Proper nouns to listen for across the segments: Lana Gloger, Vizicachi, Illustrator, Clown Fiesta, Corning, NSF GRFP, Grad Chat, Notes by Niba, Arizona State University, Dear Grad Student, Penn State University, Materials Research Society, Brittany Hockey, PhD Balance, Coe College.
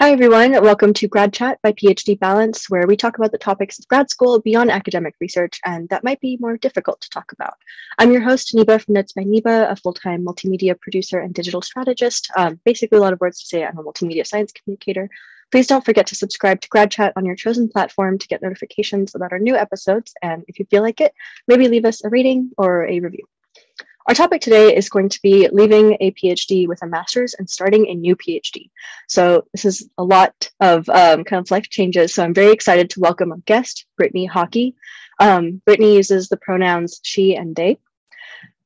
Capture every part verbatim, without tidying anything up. Hi, everyone. Welcome to Grad Chat by P H D Balance, where we talk about the topics of grad school beyond academic research, and that might be more difficult to talk about. I'm your host, Niba from Notes by Niba, a full-time multimedia producer and digital strategist. Um, basically, a lot of words to say. I'm a multimedia science communicator. Please don't forget to subscribe to Grad Chat on your chosen platform to get notifications about our new episodes. And if you feel like it, maybe leave us a rating or a review. Our topic today is going to be leaving a PhD with a master's and starting a new PhD. So this is a lot of um, kind of life changes. So I'm very excited to welcome our guest, Brittany Hockey. Um, Brittany uses the pronouns she and they.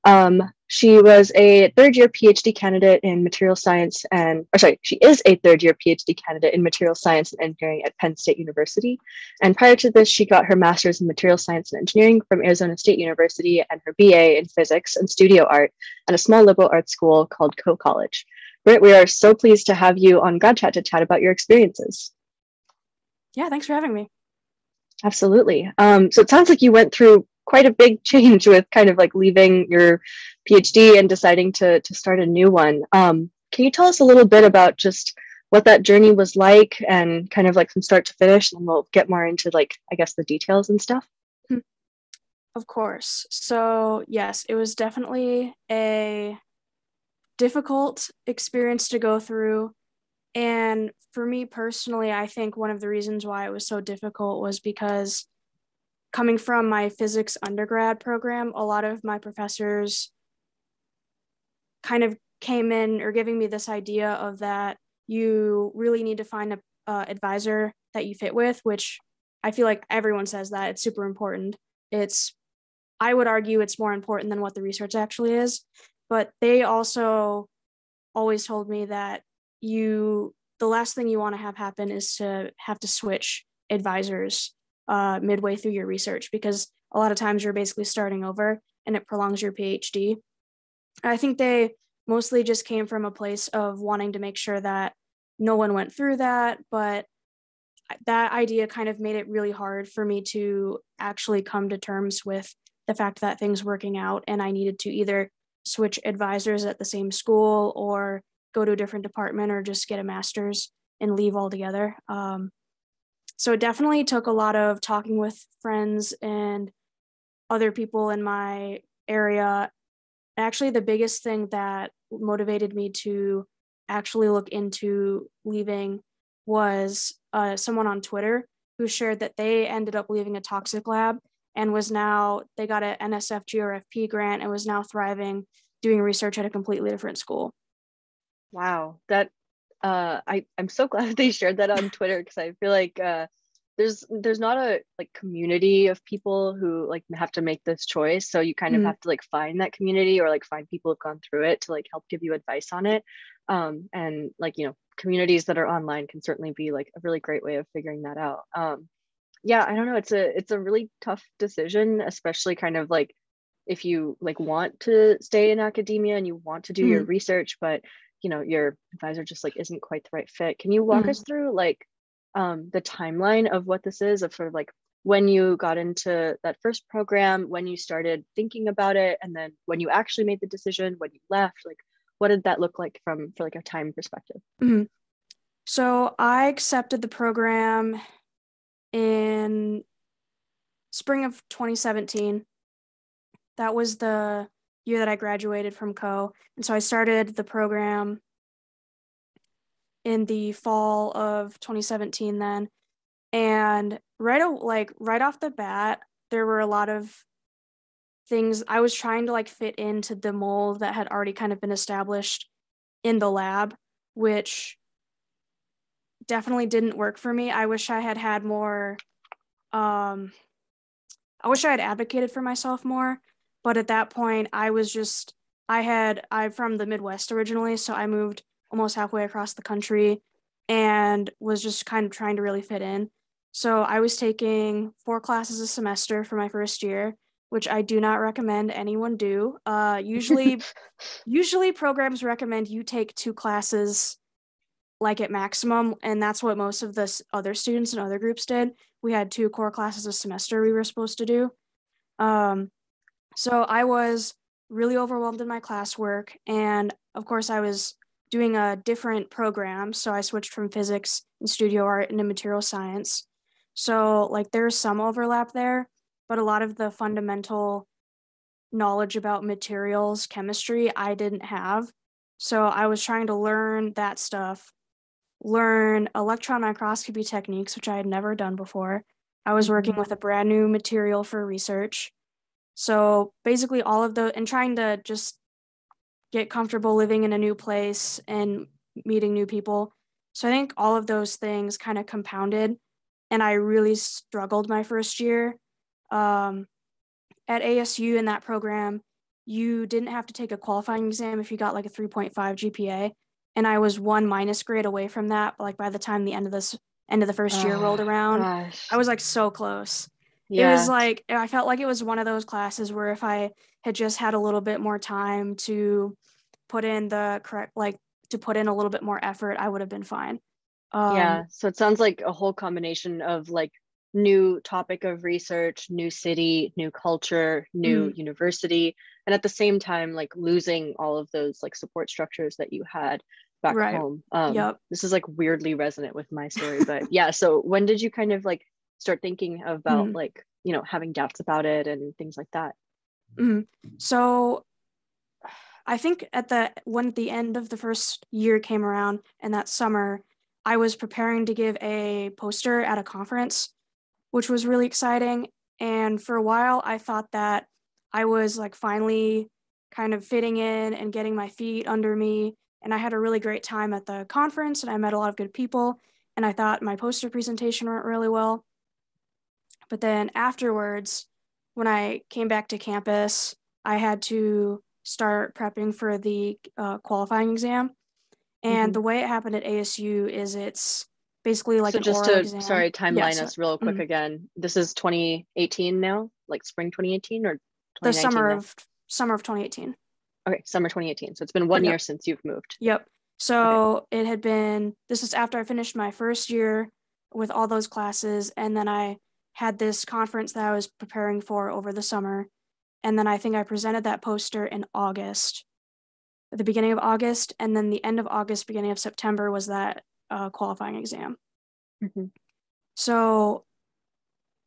Um, she was a third year PhD candidate in material science and, or sorry, she is a third year PhD candidate in material science and engineering at Penn State University. And prior to this, she got her master's in material science and engineering from Arizona State University and her B A in physics and studio art at a small liberal arts school called Coe College. Britt, we are so pleased to have you on Grad Chat to chat about your experiences. Yeah, thanks for having me. Absolutely. Um, so it sounds like you went through quite a big change with kind of like leaving your PhD and deciding to, to start a new one. Um, can you tell us a little bit about just what that journey was like and kind of like from start to finish, and we'll get more into like, I guess, the details and stuff? Of course. So yes, it was definitely a difficult experience to go through. And for me personally, I think one of the reasons why it was so difficult was because coming from my physics undergrad program, a lot of my professors kind of came in or giving me this idea of that you really need to find an uh, advisor that you fit with, which I feel like everyone says that. It's super important. It's, I would argue it's more important than what the research actually is. But they also always told me that you, the last thing you want to have happen is to have to switch advisors Uh, midway through your research, because a lot of times you're basically starting over and it prolongs your PhD. I think they mostly just came from a place of wanting to make sure that no one went through that, but that idea kind of made it really hard for me to actually come to terms with the fact that things working out and I needed to either switch advisors at the same school or go to a different department or just get a master's and leave altogether. Um, So it definitely took a lot of talking with friends and other people in my area. Actually, the biggest thing that motivated me to actually look into leaving was uh, someone on Twitter who shared that they ended up leaving a toxic lab and was now, they got an N S F G R F P grant and was now thriving, doing research at a completely different school. Wow, that Uh, I, I'm so glad they shared that on Twitter, because I feel like uh, there's there's not a like community of people who like have to make this choice. So you kind of mm-hmm. have to like find that community or like find people who've gone through it to like help give you advice on it. Um, and like, you know, communities that are online can certainly be like a really great way of figuring that out. Um, yeah, I don't know. It's a it's a really tough decision, especially kind of like if you like want to stay in academia and you want to do mm-hmm. your research, but you know, your advisor just like isn't quite the right fit. Can you walk mm. us through like um, the timeline of what this is, of sort of like when you got into that first program, when you started thinking about it, and then when you actually made the decision, when you left, like what did that look like from for like a time perspective? Mm-hmm. So I accepted the program in spring of twenty seventeen. That was the year that I graduated from Coe. And so I started the program in the fall of twenty seventeen then. And right like right off the bat, there were a lot of things I was trying to like fit into the mold that had already kind of been established in the lab, which definitely didn't work for me. I wish I had had more, um, I wish I had advocated for myself more. But at that point, I was just, I had, I'm from the Midwest originally, so I moved almost halfway across the country and was just kind of trying to really fit in. So I was taking four classes a semester for my first year, which I do not recommend anyone do. Uh, usually, usually programs recommend you take two classes like at maximum, and that's what most of the other students and other groups did. We had two core classes a semester we were supposed to do. Um, So I was really overwhelmed in my classwork. And of course I was doing a different program. So I switched from physics and studio art into material science. So like there's some overlap there, but a lot of the fundamental knowledge about materials, chemistry, I didn't have. So I was trying to learn that stuff, learn electron microscopy techniques, which I had never done before. I was working with a brand new material for research. So basically all of the, and trying to just get comfortable living in a new place and meeting new people. So I think all of those things kind of compounded, and I really struggled my first year. Um, at A S U in that program, you didn't have to take a qualifying exam if you got like a three point five G P A. And I was one minus grade away from that. But like by the time the end of this end of the first oh, year rolled around, gosh. I was like so close. Yeah. It was like, I felt like it was one of those classes where if I had just had a little bit more time to put in the correct, like to put in a little bit more effort, I would have been fine. Um, yeah. So it sounds like a whole combination of like new topic of research, new city, new culture, new mm. university. And at the same time, like losing all of those like support structures that you had back right. home. Um, yep. This is like weirdly resonant with my story, but yeah. So when did you kind of like start thinking about mm. like, you know, having doubts about it and things like that? Mm. So I think at the, when the end of the first year came around and that summer, I was preparing to give a poster at a conference, which was really exciting. And for a while, I thought that I was like finally kind of fitting in and getting my feet under me. And I had a really great time at the conference and I met a lot of good people. And I thought my poster presentation went really well. But then afterwards, when I came back to campus, I had to start prepping for the uh, qualifying exam. And mm-hmm. the way it happened at A S U is it's basically like so an just oral to, exam. Sorry, timeline yeah, so, us real quick mm-hmm. again. This is twenty eighteen now, like spring twenty eighteen or the summer now? of summer of twenty eighteen. Okay, summer twenty eighteen. So it's been one yep. year since you've moved. Yep. So okay. it had been, this is after I finished my first year with all those classes. And then I had this conference that I was preparing for over the summer. And then I think I presented that poster in August, at the beginning of August. And then the end of August, beginning of September was that uh, qualifying exam. Mm-hmm. So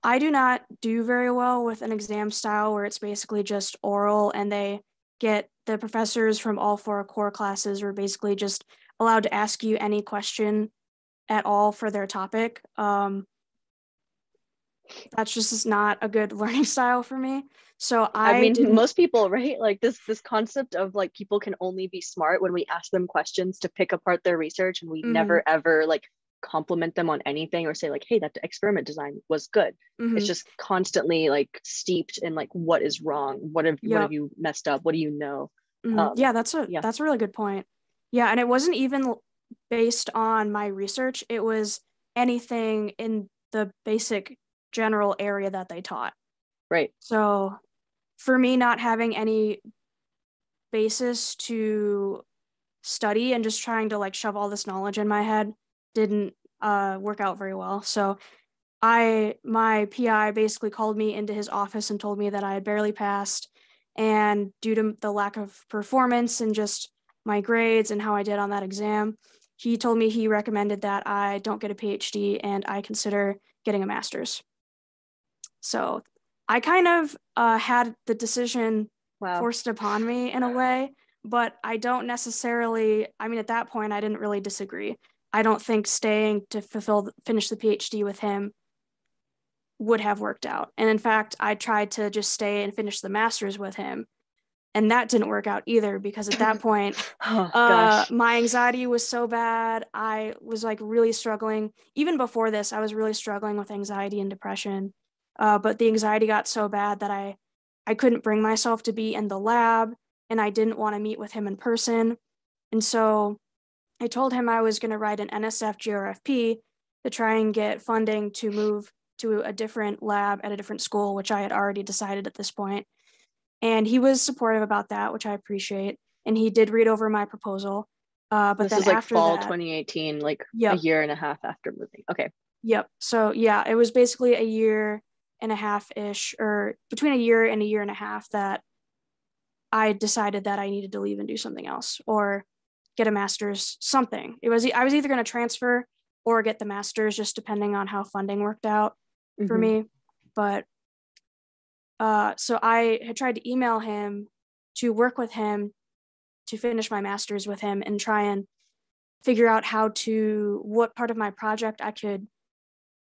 I do not do very well with an exam style where it's basically just oral and they get the professors from all four core classes were basically just allowed to ask you any question at all for their topic. Um, That's just not a good learning style for me. So I, I mean, didn't... most people, right? Like this, this concept of like people can only be smart when we ask them questions to pick apart their research, and we mm-hmm. never ever like compliment them on anything or say like, "Hey, that experiment design was good." Mm-hmm. It's just constantly like steeped in like what is wrong, what have yep. what have you messed up, what do you know? Mm-hmm. um, yeah, that's a yeah. that's a really good point. Yeah, and it wasn't even based on my research; it was anything in the basic general area that they taught. Right. So for me, not having any basis to study and just trying to like shove all this knowledge in my head didn't uh, work out very well. So I, my P I basically called me into his office and told me that I had barely passed. And due to the lack of performance and just my grades and how I did on that exam, he told me he recommended that I don't get a PhD and I consider getting a master's. So I kind of uh, had the decision wow. forced upon me in a way, but I don't necessarily, I mean, at that point, I didn't really disagree. I don't think staying to fulfill, finish the PhD with him would have worked out. And in fact, I tried to just stay and finish the master's with him. And that didn't work out either, because at that point, oh, uh, my anxiety was so bad. I was like really struggling. Even before this, I was really struggling with anxiety and depression. Uh, but the anxiety got so bad that I, I couldn't bring myself to be in the lab, and I didn't want to meet with him in person. And so I told him I was going to write an N S F G R F P to try and get funding to move to a different lab at a different school, which I had already decided at this point. And he was supportive about that, which I appreciate. And he did read over my proposal. Uh, but this then is like after fall that, twenty eighteen, like yep. a year and a half after moving. Okay. Yep. So yeah, it was basically a year and a half-ish, or between a year and a year and a half, that I decided that I needed to leave and do something else or get a master's something. It was, I was either going to transfer or get the master's, just depending on how funding worked out mm-hmm. for me. But uh, so I had tried to email him to work with him to finish my master's with him and try and figure out how to, what part of my project I could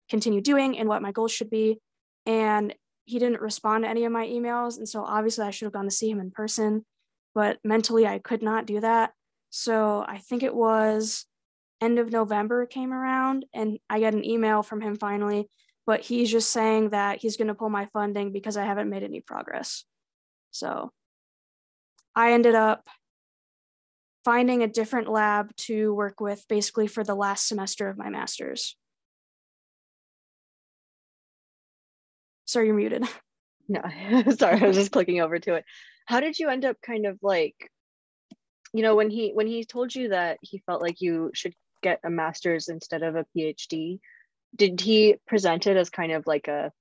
continue doing and what my goals should be. And he didn't respond to any of my emails. And so obviously I should have gone to see him in person, but mentally I could not do that. So I think it was end of November came around and I got an email from him finally, but he's just saying that he's going to pull my funding because I haven't made any progress. So I ended up finding a different lab to work with basically for the last semester of my master's. Sorry, you're muted. No, sorry, I was just clicking over to it. How did you end up kind of like, you know, when he when he told you that he felt like you should get a master's instead of a PhD, did he present it as kind of like a,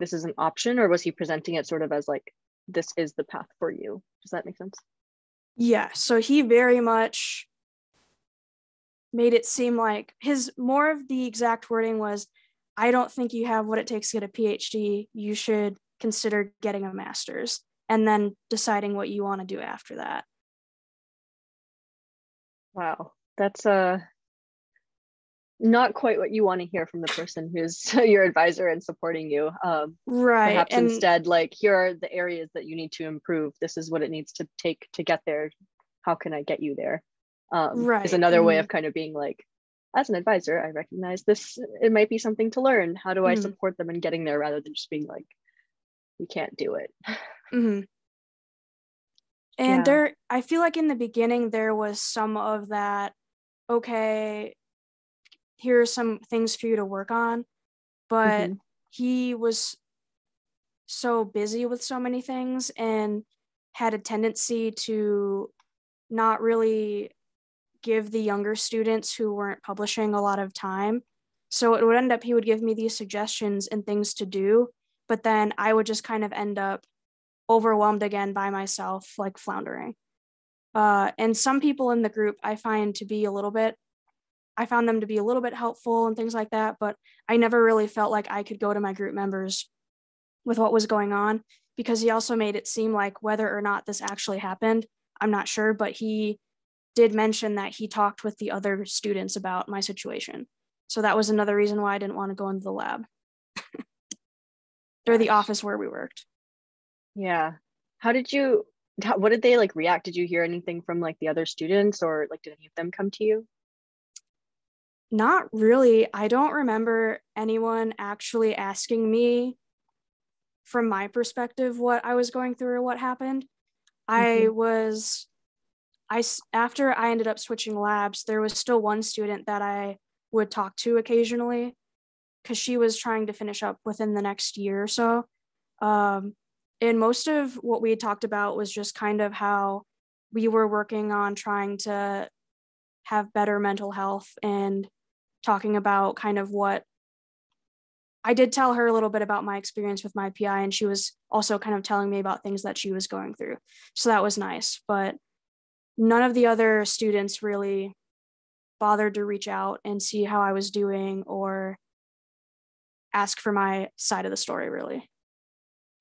this is an option, or was he presenting it sort of as like, this is the path for you? Does that make sense? Yeah, so he very much made it seem like his, more of the exact wording was, I don't think you have what it takes to get a PhD. You should consider getting a master's and then deciding what you want to do after that. Wow, that's uh, not quite what you want to hear from the person who's your advisor and supporting you. Um, right. Perhaps and instead, like, here are the areas that you need to improve. This is what it needs to take to get there. How can I get you there? Um, right. Is another way of kind of being like, as an advisor, I recognize this, it might be something to learn. How do I mm-hmm. support them in getting there rather than just being like, you can't do it. Mm-hmm. And yeah. there, I feel like in the beginning, there was some of that, okay, here are some things for you to work on. But mm-hmm. he was so busy with so many things and had a tendency to not really give the younger students who weren't publishing a lot of time. So it would end up, he would give me these suggestions and things to do, but then I would just kind of end up overwhelmed again by myself, like floundering. Uh, and some people in the group I find to be a little bit, I found them to be a little bit helpful and things like that, but I never really felt like I could go to my group members with what was going on, because he also made it seem like whether or not this actually happened, I'm not sure, but he did mention that he talked with the other students about my situation. So that was another reason why I didn't want to go into the lab or the office where we worked. Yeah. How did you, how, what did they like react? Did you hear anything from like the other students, or like, did any of them come to you? Not really. I don't remember anyone actually asking me from my perspective what I was going through or what happened. Mm-hmm. I was, I, after I ended up switching labs, there was still one student that I would talk to occasionally because she was trying to finish up within the next year or so. Um, and most of what we talked about was just kind of how we were working on trying to have better mental health and talking about kind of what I did tell her a little bit about my experience with my P I, and she was also kind of telling me about things that she was going through. So that was nice, but none of the other students really bothered to reach out and see how I was doing or ask for my side of the story, really.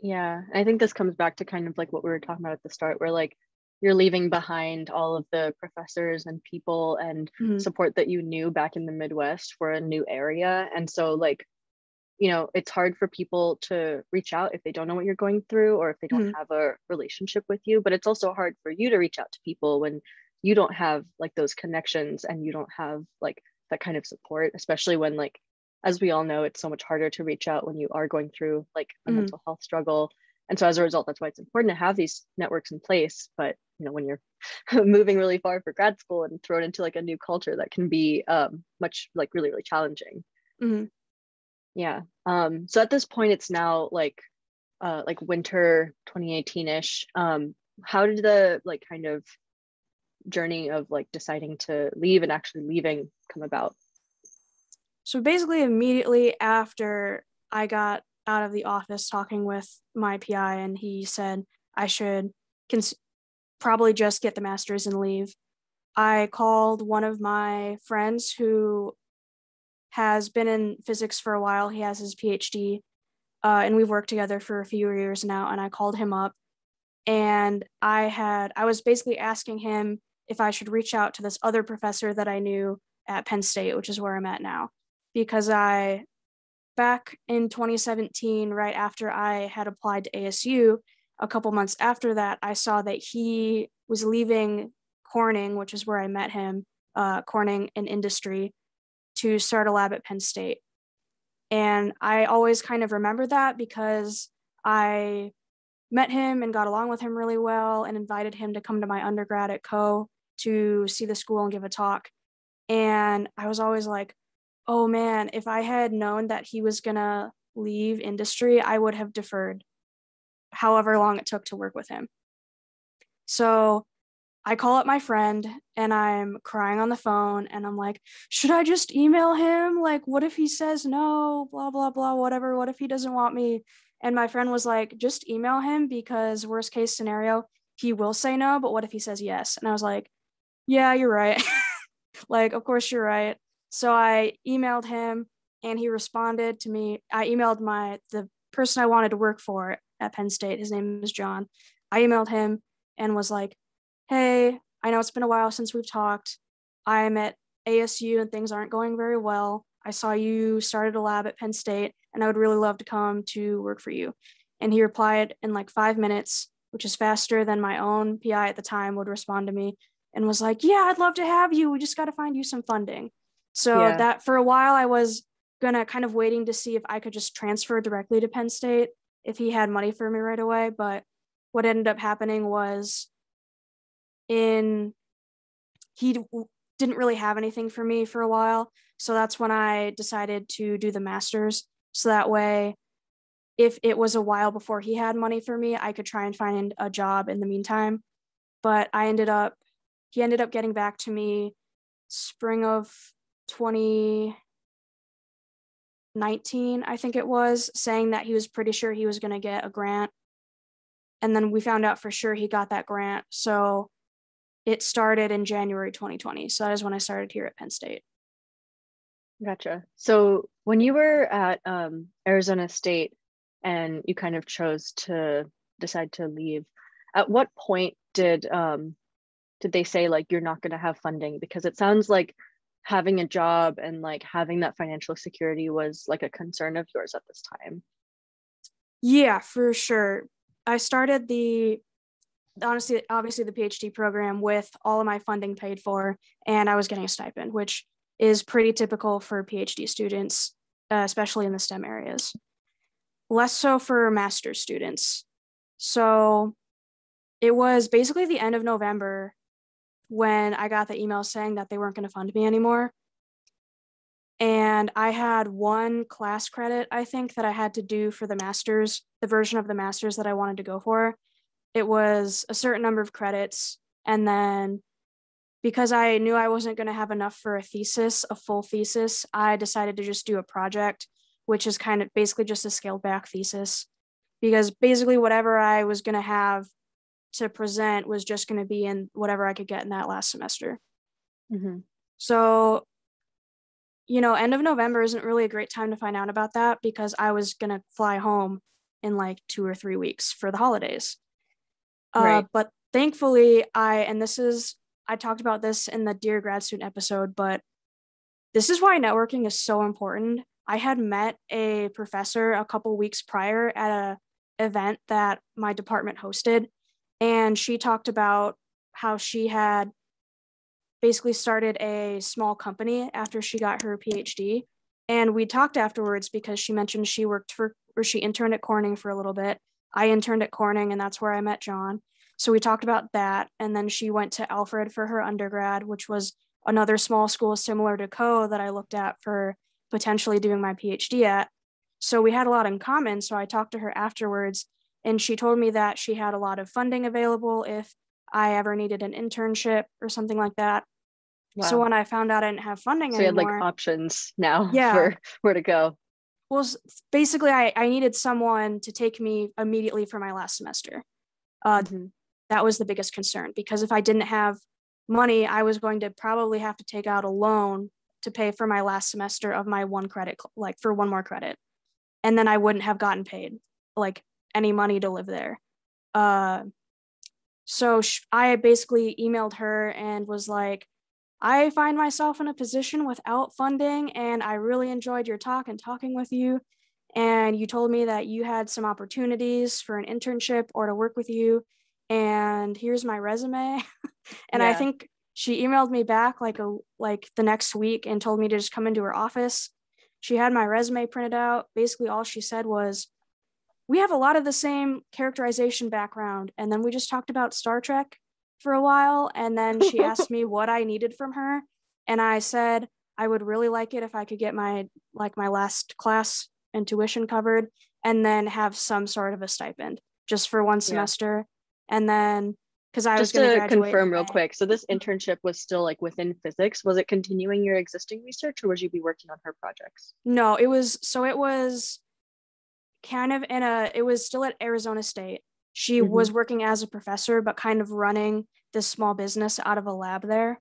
Yeah, I think this comes back to kind of like what we were talking about at the start, where like you're leaving behind all of the professors and people and mm-hmm. support that you knew back in the Midwest for a new area. And so like, you know, it's hard for people to reach out if they don't know what you're going through or if they don't mm-hmm. have a relationship with you, but it's also hard for you to reach out to people when you don't have like those connections and you don't have like that kind of support, especially when, like, as we all know, it's so much harder to reach out when you are going through like a mm-hmm. mental health struggle. And so as a result, that's why it's important to have these networks in place. But, you know, when you're moving really far for grad school and thrown into like a new culture, that can be um, much like really, really challenging. Mm-hmm. Yeah. Um, so at this point, it's now like uh, like winter twenty eighteen-ish. Um, how did the like kind of journey of like deciding to leave and actually leaving come about? So basically immediately after I got out of the office talking with my P I, and he said I should cons- probably just get the master's and leave. I called one of my friends who has been in physics for a while. He has his PhD, uh, and we've worked together for a few years now, and I called him up, and I had, I was basically asking him if I should reach out to this other professor that I knew at Penn State, which is where I'm at now, because I, back in twenty seventeen, right after I had applied to A S U, a couple months after that, I saw that he was leaving Corning, which is where I met him, uh, Corning in industry, to start a lab at Penn State. And I always kind of remember that because I met him and got along with him really well and invited him to come to my undergrad at Coe to see the school and give a talk. And I was always like, oh man, if I had known that he was gonna leave industry, I would have deferred however long it took to work with him. So I call up my friend and I'm crying on the phone and I'm like, should I just email him? Like, what if he says no, blah, blah, blah, whatever. What if he doesn't want me? And my friend was like, just email him because worst case scenario, he will say no, but what if he says yes? And I was like, yeah, you're right. Like, of course you're right. So I emailed him and he responded to me. I emailed my, the person I wanted to work for at Penn State, his name is John. I emailed him and was like, hey, I know it's been a while since we've talked. I'm at A S U and things aren't going very well. I saw you started a lab at Penn State and I would really love to come to work for you. And he replied in like five minutes, which is faster than my own P I at the time would respond to me, and was like, yeah, I'd love to have you. We just got to find you some funding. So yeah. That for a while I was gonna kind of waiting to see if I could just transfer directly to Penn State if he had money for me right away. But what ended up happening was in, he didn't really have anything for me for a while. So that's when I decided to do the master's. So that way, if it was a while before he had money for me, I could try and find a job in the meantime. But I ended up, he ended up getting back to me spring of twenty nineteen, I think it was, saying that he was pretty sure he was going to get a grant. And then we found out for sure he got that grant. So it started in January twenty twenty. So that is when I started here at Penn State. Gotcha. So when you were at um, Arizona State and you kind of chose to decide to leave, at what point did um, did they say like you're not going to have funding? Because it sounds like having a job and like having that financial security was like a concern of yours at this time. Yeah, for sure. I started the, honestly, obviously the PhD program with all of my funding paid for, and I was getting a stipend, which is pretty typical for PhD students, uh, especially in the STEM areas. Less so for master's students. So it was basically the end of November when I got the email saying that they weren't going to fund me anymore. And I had one class credit, I think, that I had to do for the master's, the version of the master's that I wanted to go for. It was a certain number of credits. And then because I knew I wasn't going to have enough for a thesis, a full thesis, I decided to just do a project, which is kind of basically just a scaled back thesis, because basically whatever I was going to have to present was just going to be in whatever I could get in that last semester. Mm-hmm. So, you know, end of November isn't really a great time to find out about that because I was going to fly home in like two or three weeks for the holidays. Right. Uh, but thankfully I, and this is, I talked about this in the Dear Grad Student episode, but this is why networking is so important. I had met a professor a couple weeks prior at an event that my department hosted, and she talked about how she had basically started a small company after she got her PhD. And we talked afterwards because she mentioned she worked for, or she interned at Corning for a little bit. I interned at Corning, and that's where I met John. So we talked about that. And then she went to Alfred for her undergrad, which was another small school similar to Coe that I looked at for potentially doing my PhD at. So we had a lot in common. So I talked to her afterwards, and she told me that she had a lot of funding available if I ever needed an internship or something like that. Wow. So when I found out I didn't have funding so anymore. So you had like options now yeah. for where to go. Well, basically I, I needed someone to take me immediately for my last semester. Uh, mm-hmm. That was the biggest concern, because if I didn't have money I was going to probably have to take out a loan to pay for my last semester of my one credit, like for one more credit. And then I wouldn't have gotten paid like any money to live there. Uh, so I basically emailed her and was like, I find myself in a position without funding, and I really enjoyed your talk and talking with you. And you told me that you had some opportunities for an internship or to work with you. And here's my resume. And yeah. I think she emailed me back like a like the next week and told me to just come into her office. She had my resume printed out. Basically, all she said was, we have a lot of the same characterization background. And then we just talked about Star Trek for a while. And then she asked me what I needed from her. And I said, I would really like it if I could get my like my last class and tuition covered, and then have some sort of a stipend just for one semester. Yeah. And then, because I just was going to confirm real quick. So this internship was still like within physics. Was it continuing your existing research, or would you be working on her projects? No, it was, so it was kind of in a, it was still at Arizona State. She mm-hmm. was working as a professor, but kind of running this small business out of a lab there.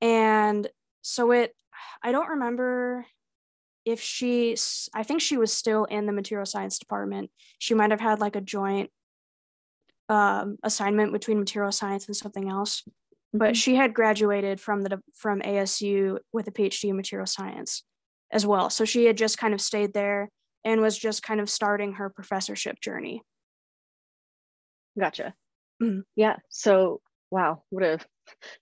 And so it, I don't remember if she, I think she was still in the material science department. She might have had like a joint um, assignment between material science and something else, mm-hmm. but she had graduated from the from A S U with a PhD in material science as well. So she had just kind of stayed there and was just kind of starting her professorship journey. Gotcha. Mm-hmm. Yeah. So, wow, what a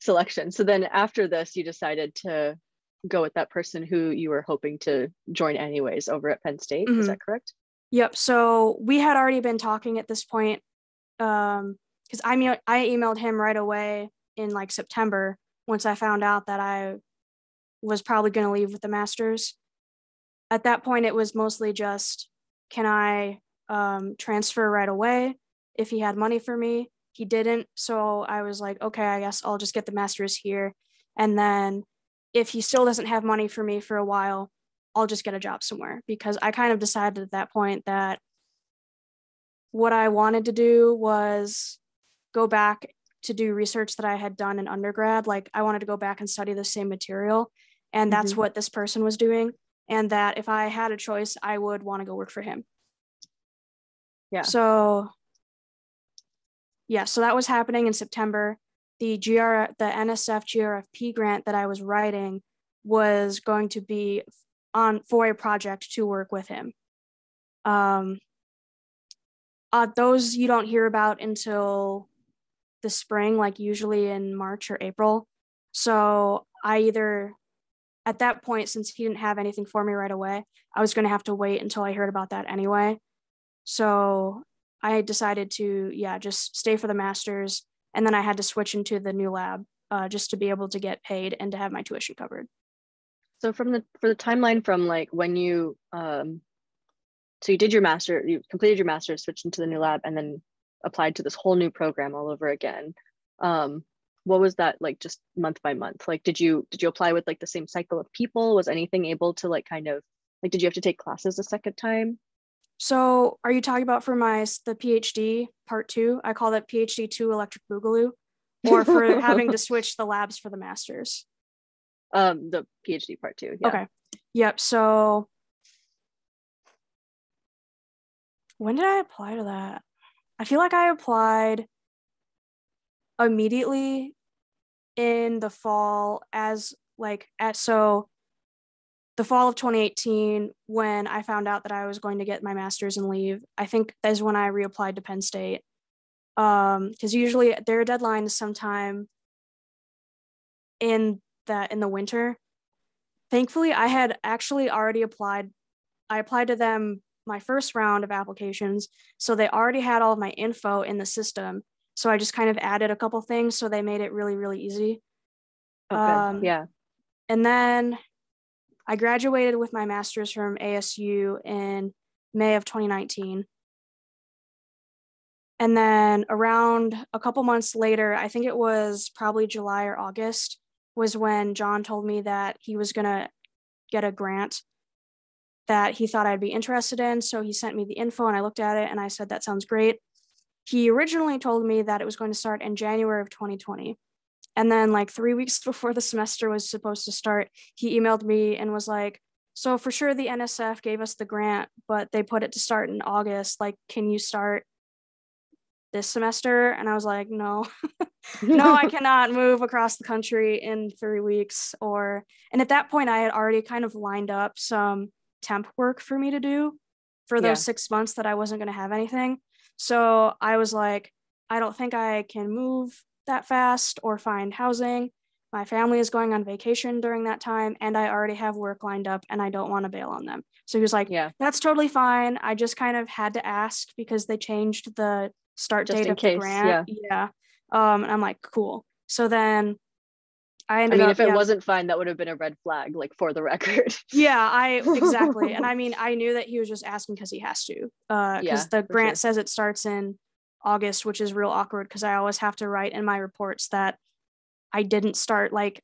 selection. So then after this, you decided to go with that person who you were hoping to join anyways over at Penn State. Mm-hmm. Is that correct? Yep. So we had already been talking at this point um, because I mean, I emailed him right away in like September once I found out that I was probably going to leave with the master's. At that point, it was mostly just, can I um, transfer right away? If he had money for me, he didn't. So I was like, okay, I guess I'll just get the master's here. And then if he still doesn't have money for me for a while, I'll just get a job somewhere, because I kind of decided at that point that what I wanted to do was go back to do research that I had done in undergrad. Like I wanted to go back and study the same material. And that's mm-hmm. what this person was doing. And that if I had a choice, I would want to go work for him. Yeah. So Yeah, so that was happening in September. The G R, the N S F G R F P grant that I was writing was going to be on for a project to work with him. Um, uh, those you don't hear about until the spring, like usually in March or April. So I either, at that point, since he didn't have anything for me right away, I was going to have to wait until I heard about that anyway. So I decided to, yeah, just stay for the master's. And then I had to switch into the new lab uh, just to be able to get paid and to have my tuition covered. So from the, for the timeline from like when you, um, so you did your master, you completed your master's, switched into the new lab, and then applied to this whole new program all over again. Um, what was that like just month by month? Like, did you, did you apply with like the same cycle of people? Was anything able to like kind of, like, did you have to take classes a second time? So are you talking about for my, the PhD part two? I call that PhD two electric boogaloo, or for having to switch the labs for the master's? Um, the PhD part two. Yeah. Okay. Yep. So when did I apply to that? I feel like I applied immediately in the fall as like, at, so the fall of twenty eighteen, when I found out that I was going to get my master's and leave, I think that's when I reapplied to Penn State. Um, because usually their deadline is sometime in that in the winter. Thankfully, I had actually already applied. I applied to them my first round of applications, so they already had all of my info in the system. So I just kind of added a couple things, so they made it really, really easy. Okay. Um, yeah, and then I graduated with my master's from A S U in May of twenty nineteen. And then around a couple months later, I think it was probably July or August, was when John told me that he was going to get a grant that he thought I'd be interested in. So he sent me the info and I looked at it and I said, that sounds great. He originally told me that it was going to start in January of twenty twenty. And then like three weeks before the semester was supposed to start, he emailed me and was like, so for sure the N S F gave us the grant, but they put it to start in August. Like, can you start this semester? And I was like, no, no, I cannot move across the country in three weeks or, and at that point I had already kind of lined up some temp work for me to do for those yeah. six months that I wasn't going to have anything. So I was like, I don't think I can move that fast or find housing. My family is going on vacation during that time and I already have work lined up and I don't want to bail on them. So he was like, yeah, that's totally fine. I just kind of had to ask because they changed the start just date of case, the grant. Yeah. yeah. Um, and I'm like, cool. So then I ended I mean, up, if it yeah, wasn't fine, that would have been a red flag, like for the record. Yeah, I exactly. And I mean, I knew that he was just asking because he has to, uh, because yeah, the grant sure. says it starts in August, which is real awkward because I always have to write in my reports that I didn't start. Like,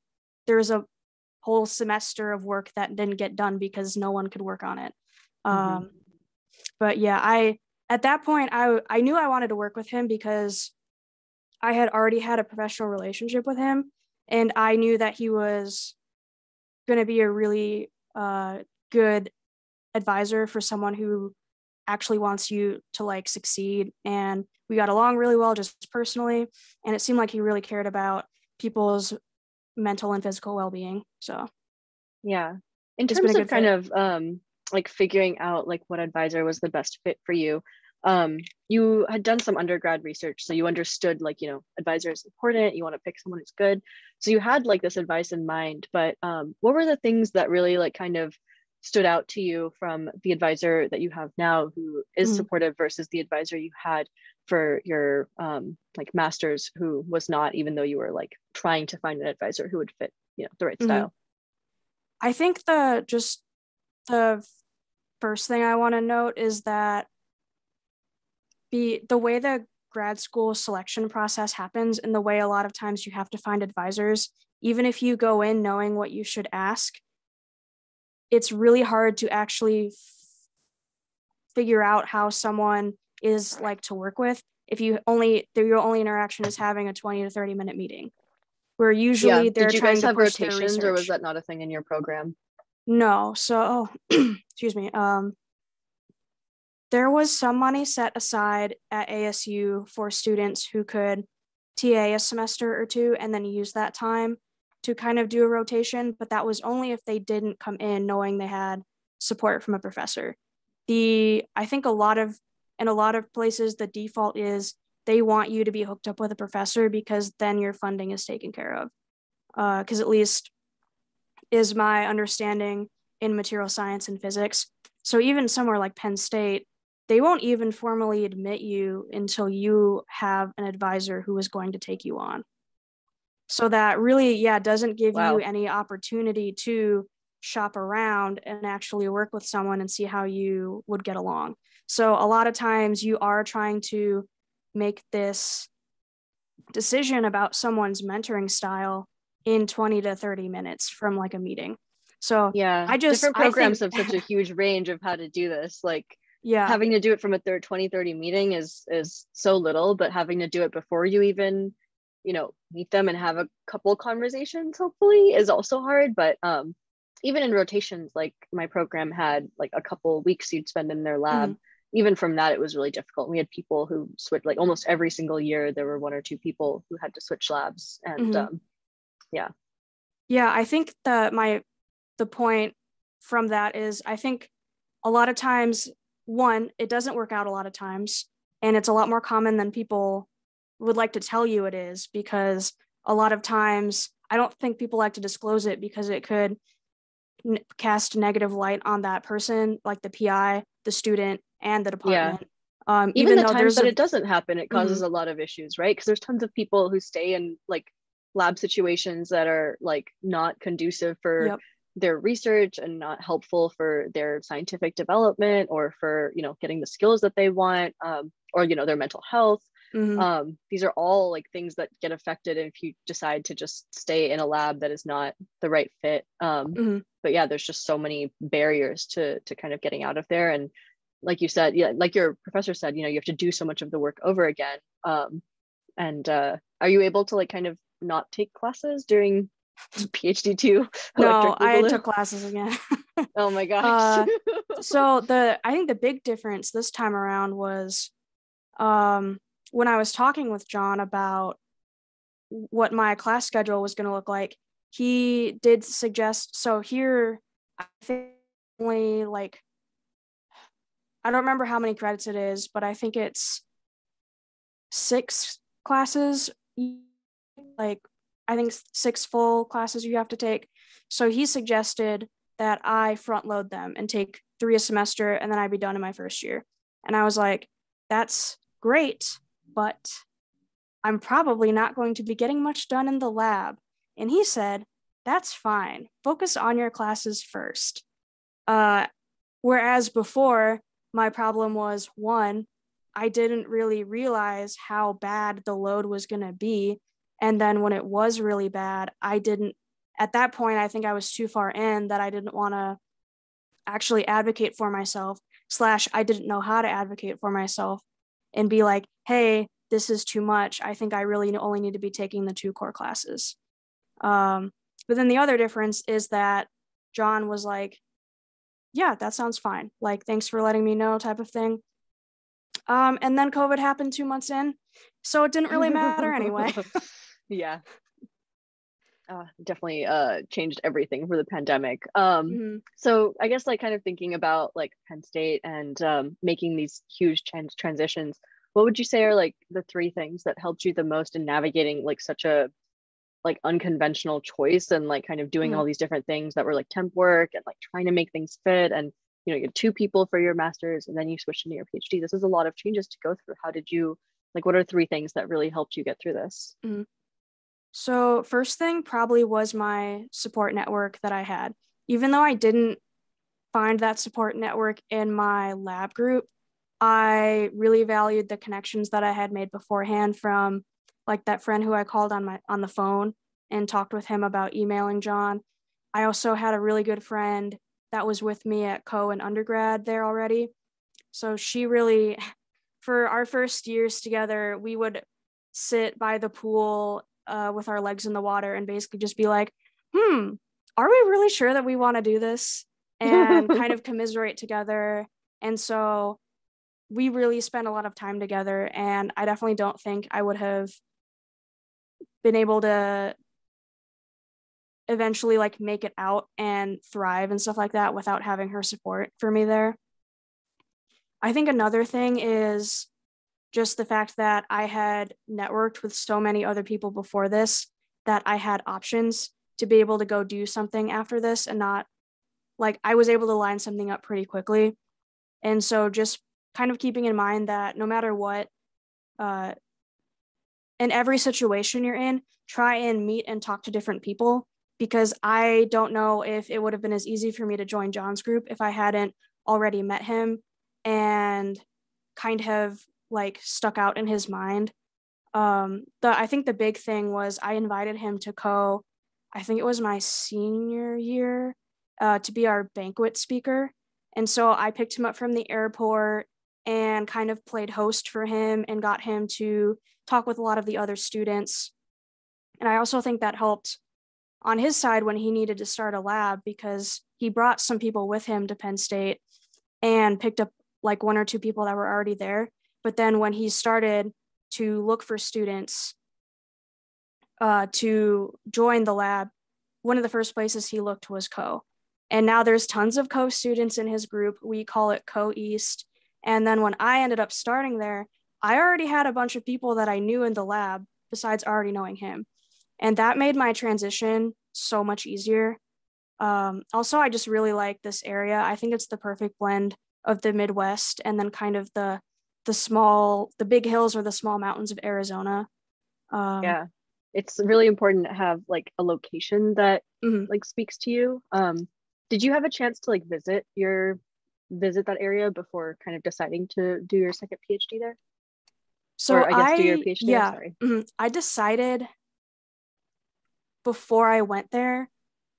there's a whole semester of work that didn't get done because no one could work on it. Mm-hmm. Um, but yeah, I, at that point, I, I knew I wanted to work with him because I had already had a professional relationship with him. And I knew that he was going to be a really uh, good advisor for someone who actually wants you to like succeed. And we got along really well just personally. And it seemed like he really cared about people's mental and physical well-being. So yeah. In terms of kind of um, like figuring out like what advisor was the best fit for you, um, you had done some undergrad research. So you understood like, you know, advisor is important. You want to pick someone who's good. So you had like this advice in mind, but um, what were the things that really like kind of stood out to you from the advisor that you have now who is mm-hmm. supportive versus the advisor you had for your um, like master's who was not, even though you were like trying to find an advisor who would fit, you know, the right mm-hmm. style? I think the, just the first thing I want to note is that The, the way the grad school selection process happens and the way a lot of times you have to find advisors, even if you go in knowing what you should ask, it's really hard to actually f- figure out how someone is like to work with if you only, your only interaction is having a twenty to thirty minute meeting where usually yeah. they're Did you trying guys to have push rotations their or was that not a thing in your program? No. So, oh, excuse me. Um, There was some money set aside at A S U for students who could T A a semester or two and then use that time to kind of do a rotation, but that was only if they didn't come in knowing they had support from a professor. The, I think a lot of, in a lot of places, the default is they want you to be hooked up with a professor because then your funding is taken care of. Uh, 'cause at least is my understanding in material science and physics. So even somewhere like Penn State, they won't even formally admit you until you have an advisor who is going to take you on. So that really, yeah, doesn't give wow. you any opportunity to shop around and actually work with someone and see how you would get along. So a lot of times you are trying to make this decision about someone's mentoring style in twenty to thirty minutes from like a meeting. So yeah, I just, different programs think, have such a huge range of how to do this. Like, yeah, having to do it from a third twenty, thirty meeting is is so little, but having to do it before you even, you know, meet them and have a couple conversations hopefully is also hard. But um, even in rotations, like my program had like a couple weeks you'd spend in their lab. Mm-hmm. Even from that, it was really difficult. We had people who switched like almost every single year. There were one or two people who had to switch labs, and mm-hmm. um, yeah, yeah. I think that my the point from that is I think a lot of times. One, it doesn't work out a lot of times, and it's a lot more common than people would like to tell you it is, because a lot of times I don't think people like to disclose it because it could n- cast negative light on that person, like the P I, the student, and the department. Yeah. Um, even, even the though times that a- it doesn't happen, it causes mm-hmm. a lot of issues, right? Because there's tons of people who stay in like lab situations that are like not conducive for yep. their research and not helpful for their scientific development or for, you know, getting the skills that they want, um, or, you know, their mental health. Mm-hmm. Um, these are all like things that get affected if you decide to just stay in a lab that is not the right fit. Um, mm-hmm. But yeah, there's just so many barriers to to kind of getting out of there. And like you said, yeah, like your professor said, you know, you have to do so much of the work over again. Um, and uh, are you able to like kind of not take classes during PhD two? No, I took classes again. Oh my gosh. uh, so the I think the big difference this time around was um, when I was talking with John about what my class schedule was going to look like, he did suggest, so here, I think only like, I don't remember how many credits it is, but I think it's six classes, like I think six full classes you have to take. So he suggested that I front load them and take three a semester, and then I'd be done in my first year. And I was like, that's great, but I'm probably not going to be getting much done in the lab. And he said, that's fine. Focus on your classes first. Uh, whereas before, my problem was, one, I didn't really realize how bad the load was going to be. And then when it was really bad, I didn't, at that point, I think I was too far in that I didn't want to actually advocate for myself, slash I didn't know how to advocate for myself and be like, hey, this is too much. I think I really only need to be taking the two core classes. Um, but then the other difference is that John was like, yeah, that sounds fine. Like, thanks for letting me know, type of thing. Um, and then COVID happened two months in, so it didn't really matter anyway. Yeah. Uh, definitely uh, changed everything for the pandemic. Um, mm-hmm. So I guess like kind of thinking about like Penn State and um, making these huge trans- transitions, what would you say are like the three things that helped you the most in navigating like such a like unconventional choice and like kind of doing mm-hmm. all these different things that were like temp work and like trying to make things fit, and you know, you had two people for your master's and then you switched into your PhD. This is a lot of changes to go through. How did you, like, what are three things that really helped you get through this? Mm-hmm. So first thing probably was my support network that I had. Even though I didn't find that support network in my lab group, I really valued the connections that I had made beforehand from like that friend who I called on my on the phone and talked with him about emailing John. I also had a really good friend that was with me at Coe in undergrad there already. So she really, for our first years together, we would sit by the pool uh, with our legs in the water and basically just be like, hmm, are we really sure that we want to do this? And kind of commiserate together. And so we really spent a lot of time together, and I definitely don't think I would have been able to eventually like make it out and thrive and stuff like that without having her support for me there. I think another thing is just the fact that I had networked with so many other people before this that I had options to be able to go do something after this, and not like I was able to line something up pretty quickly. And so just kind of keeping in mind that no matter what, uh, in every situation you're in, try and meet and talk to different people, because I don't know if it would have been as easy for me to join John's group if I hadn't already met him and kind of like stuck out in his mind. Um, the I think the big thing was I invited him to Coe, I think it was my senior year, uh, to be our banquet speaker. And so I picked him up from the airport and kind of played host for him and got him to talk with a lot of the other students. And I also think that helped on his side when he needed to start a lab, because he brought some people with him to Penn State and picked up like one or two people that were already there. But then when he started to look for students uh, to join the lab, one of the first places he looked was Coe. And now there's tons of Coe students in his group. We call it Coe East. And then when I ended up starting there, I already had a bunch of people that I knew in the lab besides already knowing him. And that made my transition so much easier. Um, also, I just really like this area. I think it's the perfect blend of the Midwest and then kind of the the small, the big hills or the small mountains of Arizona. Um, yeah, it's really important to have like a location that mm-hmm. like speaks to you. Um, did you have a chance to like visit your visit that area before kind of deciding to do your second PhD there? So or I guess I, do your PhD, yeah, sorry. Mm-hmm. I decided before I went there,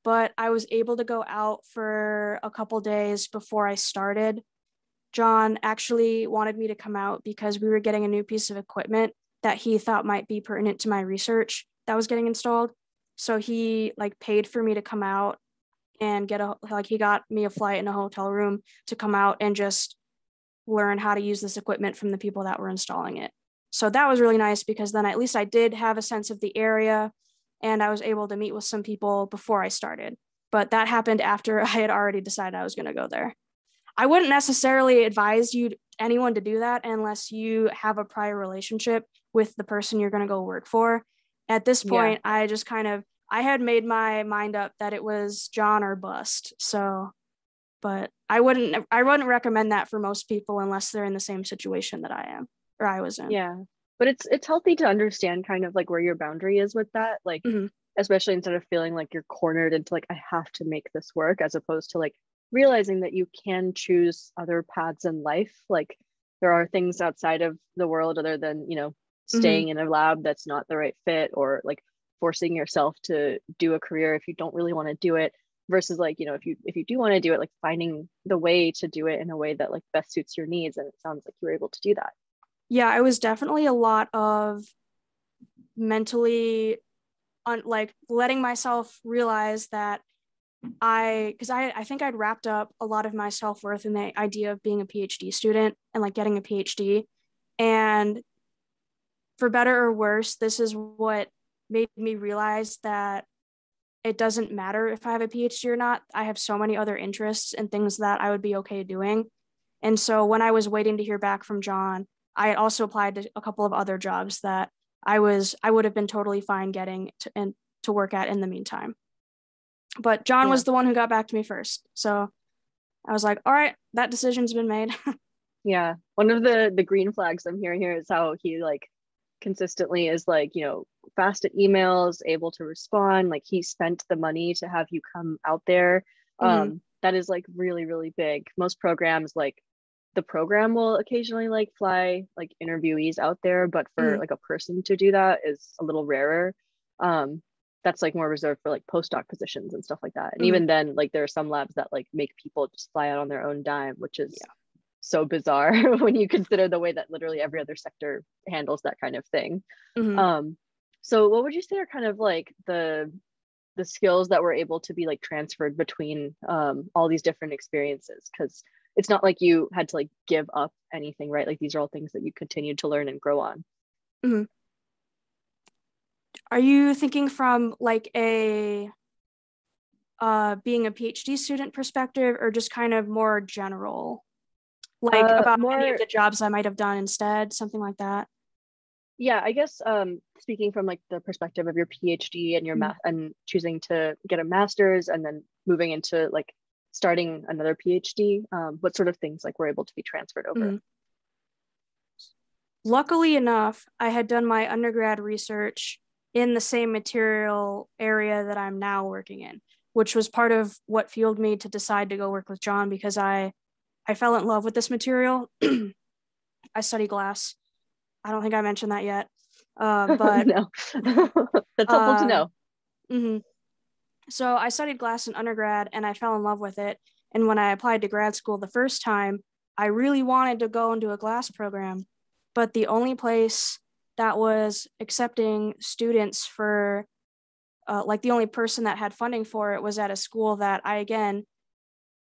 but I was able to go out for a couple days before I started. John actually wanted me to come out because we were getting a new piece of equipment that he thought might be pertinent to my research. that was getting installed. So he like paid for me to come out and get a, like he got me a flight and a hotel room to come out and just learn how to use this equipment from the people that were installing it. So that was really nice, because then at least I did have a sense of the area and I was able to meet with some people before I started. But that happened after I had already decided I was going to go there. I wouldn't necessarily advise you anyone to do that unless you have a prior relationship with the person you're going to go work for. At this point, yeah. I just kind of, I had made my mind up that it was John or bust. So, but I wouldn't, I wouldn't recommend that for most people unless they're in the same situation that I am or I was in. Yeah. But it's, it's healthy to understand kind of like where your boundary is with that. Like, mm-hmm. especially instead of feeling like you're cornered into like, I have to make this work, as opposed to like realizing that you can choose other paths in life. Like there are things outside of the world other than, you know, staying mm-hmm. in a lab that's not the right fit, or like forcing yourself to do a career if you don't really want to do it, versus like, you know, if you if you do want to do it, like finding the way to do it in a way that like best suits your needs. And it sounds like you were able to do that. Yeah, it was definitely a lot of mentally un- like letting myself realize that I, because I, I think I'd wrapped up a lot of my self-worth in the idea of being a PhD student and like getting a PhD. And for better or worse, this is what made me realize that it doesn't matter if I have a PhD or not. I have so many other interests and things that I would be okay doing. And so when I was waiting to hear back from John, I also applied to a couple of other jobs that I was, I would have been totally fine getting to, and to work at in the meantime. But John yeah. was the one who got back to me first. So I was like, all right, that decision's been made. Yeah. One of the, the green flags I'm hearing here is how he like consistently is like, you know, fast at emails, able to respond. Like he spent the money to have you come out there. Mm-hmm. Um, that is like really, really big. Most programs, like the program will occasionally like fly like interviewees out there, but for mm-hmm. like a person to do that is a little rarer. Um, that's like more reserved for like postdoc positions and stuff like that. And mm-hmm. even then, like there are some labs that like make people just fly out on their own dime, which is yeah. so bizarre when you consider the way that literally every other sector handles that kind of thing. Mm-hmm. Um, so what would you say are kind of like the, the skills that were able to be like transferred between um, all these different experiences? Because it's not like you had to like give up anything, right? Like these are all things that you continued to learn and grow on. Mm-hmm. Are you thinking from like a uh, being a PhD student perspective, or just kind of more general, like uh, about more, any of the jobs I might have done instead, something like that? Yeah, I guess um, speaking from like the perspective of your PhD and your mm-hmm. math and choosing to get a master's and then moving into like starting another PhD, um, what sort of things like were able to be transferred over? Mm-hmm. Luckily enough, I had done my undergrad research in the same material area that I'm now working in, which was part of what fueled me to decide to go work with John, because I, I fell in love with this material. I study glass. I don't think I mentioned that yet, uh, but no, that's helpful uh, to know. Mm-hmm. So I studied glass in undergrad and I fell in love with it. And when I applied to grad school the first time, I really wanted to go into a glass program, but the only place that was accepting students for, uh, like the only person that had funding for it was at a school that I, again,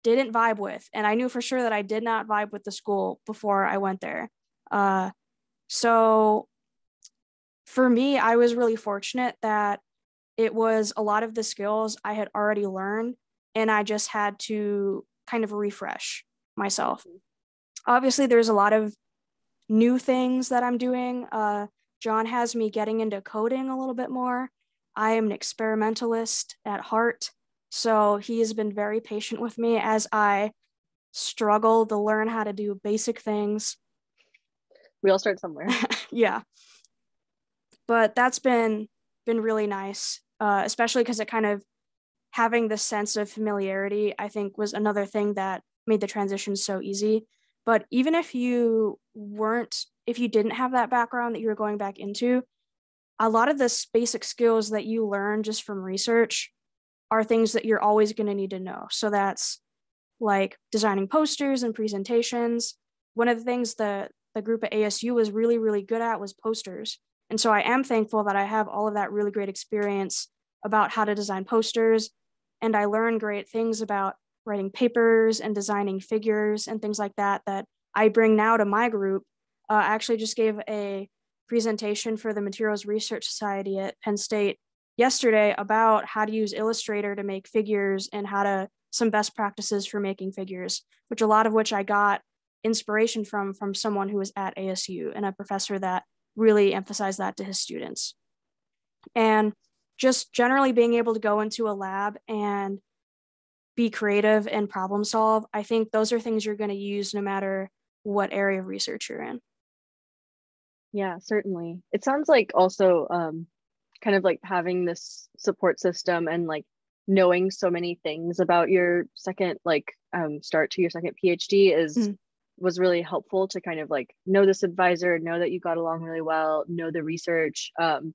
didn't vibe with. And I knew for sure that I did not vibe with the school before I went there. Uh, so for me, I was really fortunate that it was a lot of the skills I had already learned, and I just had to kind of refresh myself. Obviously, there's a lot of new things that I'm doing. Uh, John has me getting into coding a little bit more. I am an experimentalist at heart, so he has been very patient with me as I struggle to learn how to do basic things. We all start somewhere. Yeah. But that's been, been really nice, uh, especially because it kind of having this sense of familiarity, I think, was another thing that made the transition so easy. But even if you weren't, if you didn't have that background that you were going back into, a lot of the basic skills that you learn just from research are things that you're always going to need to know. So that's like designing posters and presentations. One of the things that the group at A S U was really, really good at was posters. And so I am thankful that I have all of that really great experience about how to design posters. And I learned great things about writing papers and designing figures and things like that, that I bring now to my group. Uh, I actually just gave a presentation for the Materials Research Society at Penn State yesterday about how to use Illustrator to make figures and how to some best practices for making figures, which a lot of which I got inspiration from, from someone who was at A S U and a professor that really emphasized that to his students. And just generally being able to go into a lab and be creative and problem solve, I think those are things you're going to use no matter what area of research you're in. Yeah, certainly. It sounds like also um, kind of like having this support system and like knowing so many things about your second like um, start to your second PhD is mm-hmm. was really helpful to kind of like know this advisor, know that you got along really well, know the research, um,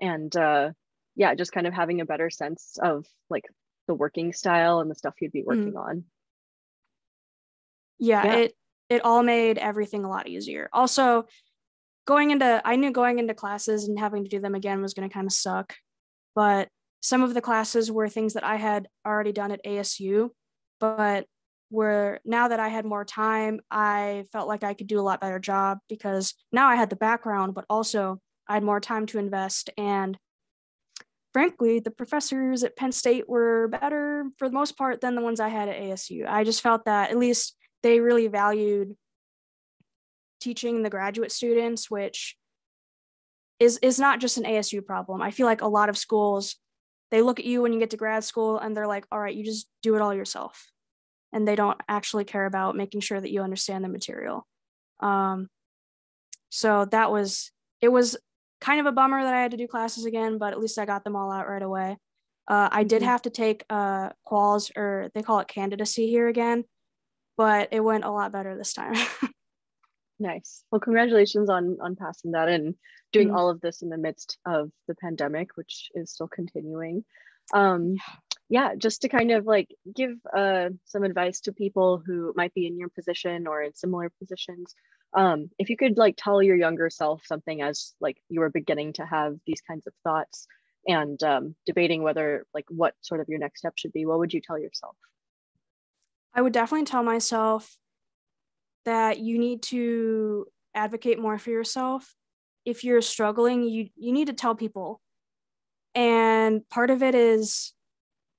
and uh, yeah, just kind of having a better sense of like the working style and the stuff you'd be working mm. on. Yeah, yeah, it it all made everything a lot easier. Also, going into, I knew going into classes and having to do them again was going to kind of suck, but some of the classes were things that I had already done at A S U, but were, now that I had more time, I felt like I could do a lot better job because now I had the background, but also I had more time to invest. And frankly, the professors at Penn State were better for the most part than the ones I had at A S U. I just felt that at least they really valued teaching the graduate students, which is, is not just an A S U problem. I feel like a lot of schools, they look at you when you get to grad school and they're like, all right, you just do it all yourself. And they don't actually care about making sure that you understand the material. Um, so that was, it was kind of a bummer that I had to do classes again, but at least I got them all out right away. Uh, I did have to take uh, quals, or they call it candidacy here again, but it went a lot better this time. Nice. Well, congratulations on on passing that and doing mm-hmm. all of this in the midst of the pandemic, which is still continuing. Um, yeah, just to kind of like give uh, some advice to people who might be in your position or in similar positions. Um, if you could like tell your younger self something as like you were beginning to have these kinds of thoughts and um, debating whether like what sort of your next step should be, what would you tell yourself? I would definitely tell myself that you need to advocate more for yourself. If you're struggling, you, you need to tell people. And part of it is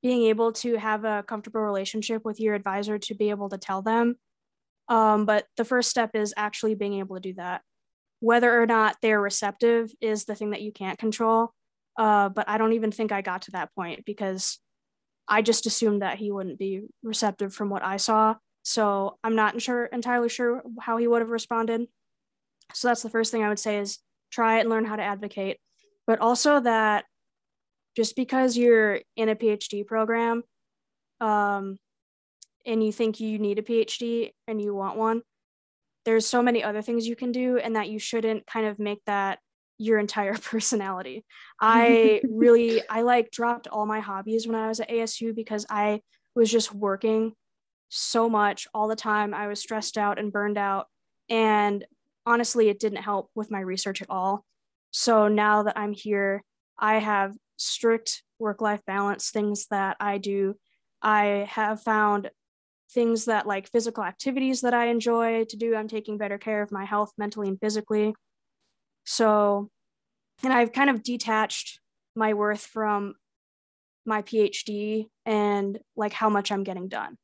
being able to have a comfortable relationship with your advisor to be able to tell them. Um, but the first step is actually being able to do that. Whether or not they're receptive is the thing that you can't control. Uh, but I don't even think I got to that point because I just assumed that he wouldn't be receptive from what I saw. So I'm not sure, entirely sure how he would have responded. So that's the first thing I would say is try it and learn how to advocate. But also that just because you're in a PhD program, um, and you think you need a PhD and you want one, there's so many other things you can do, and that you shouldn't kind of make that your entire personality. I really, I like dropped all my hobbies when I was at A S U because I was just working so much all the time. I was stressed out and burned out. And honestly, it didn't help with my research at all. So now that I'm here, I have strict work-life balance, things that I do. I have found things that like physical activities that I enjoy to do. I'm taking better care of my health mentally and physically. So, and I've kind of detached my worth from my PhD and like how much I'm getting done.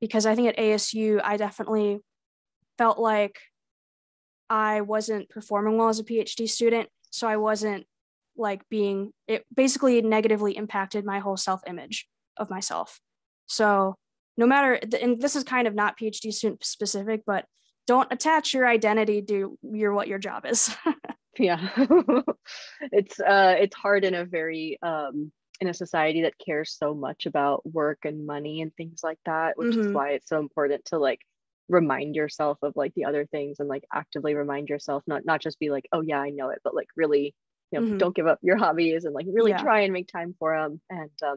Because I think at A S U, I definitely felt like I wasn't performing well as a PhD student. So I wasn't like being, it basically negatively impacted my whole self-image of myself. So no matter, and this is kind of not PhD student specific, but don't attach your identity to your what your job is. Yeah, it's uh, it's hard in a very um, in a society that cares so much about work and money and things like that, which mm-hmm. is why it's so important to like remind yourself of like the other things and like actively remind yourself, not not just be like, oh yeah, I know it, but like really, you know, mm-hmm. don't give up your hobbies and like really yeah. try and make time for them. And um,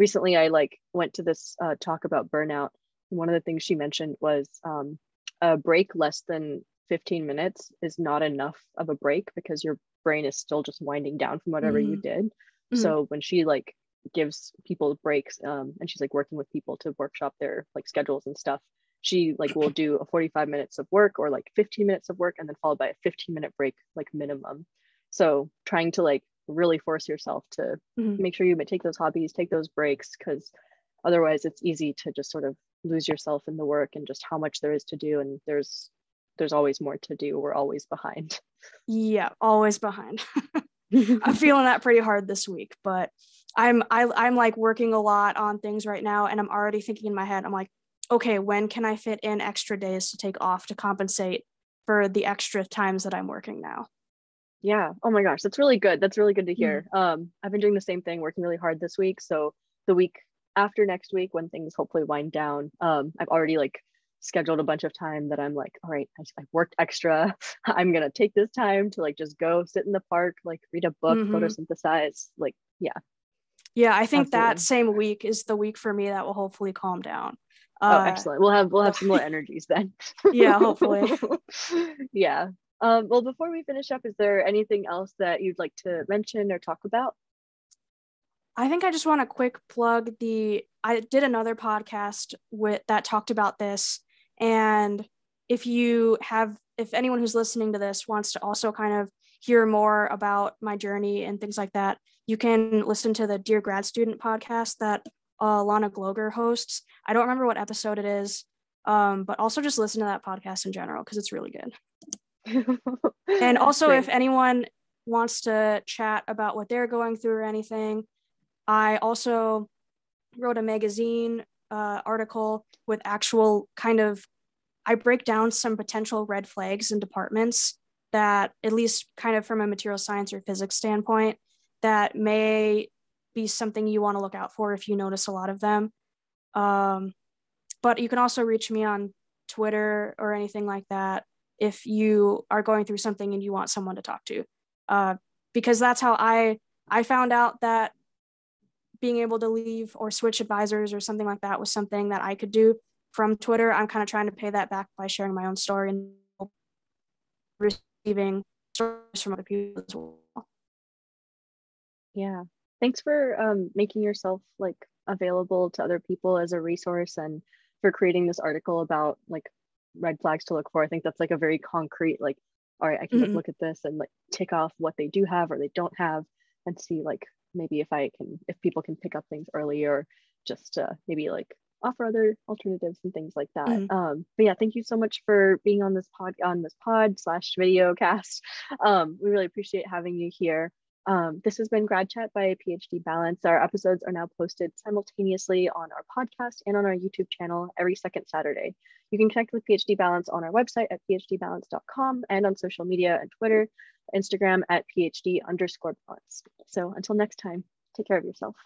recently, I like went to this uh, talk about burnout. One of the things she mentioned was um, a break less than fifteen minutes is not enough of a break because your brain is still just winding down from whatever mm-hmm. you did. Mm-hmm. So when she like gives people breaks um, and she's like working with people to workshop their like schedules and stuff, she like will do a forty-five minutes of work or like fifteen minutes of work and then followed by a fifteen minute break, like minimum. So trying to like really force yourself to mm-hmm. make sure you take those hobbies, take those breaks, because otherwise it's easy to just sort of lose yourself in the work and just how much there is to do. And there's there's always more to do. We're always behind. Yeah, always behind. I'm feeling that pretty hard this week, but I'm I, I'm like working a lot on things right now, and I'm already thinking in my head, I'm like, okay, when can I fit in extra days to take off to compensate for the extra times that I'm working now? Yeah. Oh my gosh. That's really good. That's really good to hear. Mm-hmm. Um, I've been doing the same thing, working really hard this week. So the week after next week, when things hopefully wind down, um, I've already like scheduled a bunch of time that I'm like, all right, I, I worked extra. I'm going to take this time to like, just go sit in the park, like read a book, mm-hmm. photosynthesize. Like, yeah. Yeah. I think Absolutely. That same week is the week for me that will hopefully calm down. Uh, oh, excellent. We'll have, we'll have similar energies then. Yeah, hopefully. Yeah. Um, well, before we finish up, is there anything else that you'd like to mention or talk about? I think I just want to quick plug the, I did another podcast with that talked about this. And if you have, if anyone who's listening to this wants to also kind of hear more about my journey and things like that, you can listen to the Dear Grad Student podcast that uh, Lana Gloger hosts. I don't remember what episode it is, um, but also just listen to that podcast in general, because it's really good. And also, if anyone wants to chat about what they're going through or anything, I also wrote a magazine uh, article with actual kind of, I break down some potential red flags in departments that, at least kind of from a material science or physics standpoint, that may be something you want to look out for if you notice a lot of them. Um, but you can also reach me on Twitter or anything like that if you are going through something and you want someone to talk to, uh, because that's how I I found out that being able to leave or switch advisors or something like that was something that I could do from Twitter. I'm kind of trying to pay that back by sharing my own story and receiving stories from other people as well. Yeah, thanks for um, making yourself like available to other people as a resource, and for creating this article about like red flags to look for. I think that's like a very concrete, like, all right, I can mm-hmm. like, look at this and like tick off what they do have or they don't have, and see like maybe if I can, if people can pick up things early, or just uh, maybe like offer other alternatives and things like that. Mm-hmm. Um, but yeah, thank you so much for being on this pod on this pod slash video cast. Um, we really appreciate having you here. Um, this has been Grad Chat by P H D Balance. Our episodes are now posted simultaneously on our podcast and on our YouTube channel every second Saturday. You can connect with P H D Balance on our website at p h d balance dot com and on social media and Twitter, Instagram at P H D underscore balance. So until next time, take care of yourself.